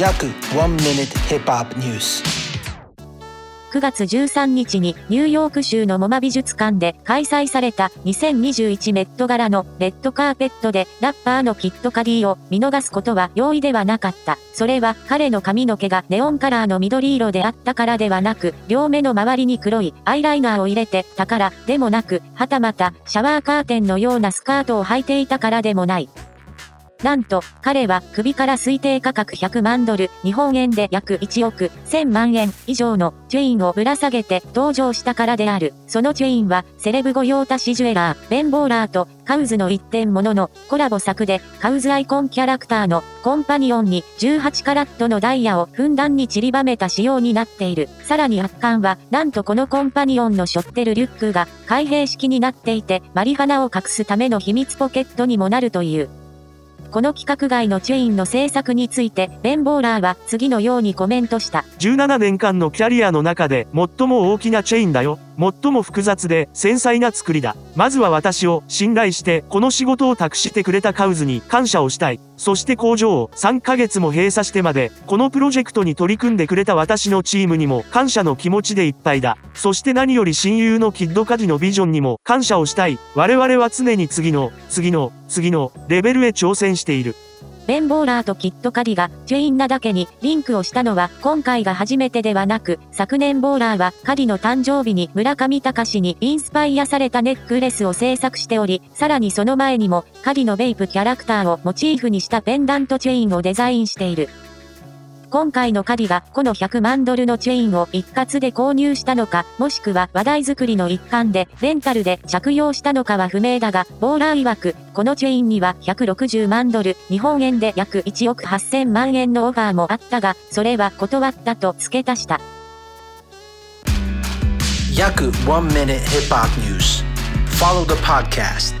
約1 minute hip hop news。 9月13日にニューヨーク州のMoMA美術館で開催された2021メット柄のレッドカーペットでラッパーのキッド・カディを見逃すことは容易ではなかった。それは彼の髪の毛がネオンカラーの緑色であったからではなく、両目の周りに黒いアイライナーを入れてたからでもなく、はたまたシャワーカーテンのようなスカートを履いていたからでもない。なんと、彼は首から推定価格100万ドル、日本円で約1億1000万円以上のチェインをぶら下げて登場したからである。そのチェインは、セレブ御用達ジュエラー、ベン・ボーラーとKAWSの一点物のコラボ作で、KAWSアイコンキャラクターのコンパニオンに18カラットのダイヤをふんだんに散りばめた仕様になっている。さらに圧巻は、なんとこのコンパニオンの背負ってるリュックが開閉式になっていて、マリファナを隠すための秘密ポケットにもなるという。この規格外のチェインの制作について、ベン・ボーラーは次のようにコメントした。17年間のキャリアの中で最も大きなチェインだよ。最も複雑で繊細な作りだ。まずは私を信頼してこの仕事を託してくれたKAWSに感謝をしたい。そして工場を3ヶ月も閉鎖してまでこのプロジェクトに取り組んでくれた私のチームにも感謝の気持ちでいっぱいだ。そして何より親友のキッド・カディのビジョンにも感謝をしたい。我々は常に次のレベルへ挑戦している。ベン・ボーラーとキッド・カディがチェインなだけにリンクをしたのは今回が初めてではなく、昨年ボーラーはカディの誕生日に村上隆にインスパイアされたネックレスを制作しており、さらにその前にもカディのBAPEキャラクターをモチーフにしたペンダントチェインをデザインしている。今回のカディがこの100万ドルのチェインを一括で購入したのか、もしくは話題作りの一環でレンタルで着用したのかは不明だが、ボーラー曰く、このチェインには160万ドル、日本円で約1億8000万円のオファーもあったが、それは断ったと付け足した。約1 minute hip hop news. Follow the podcast.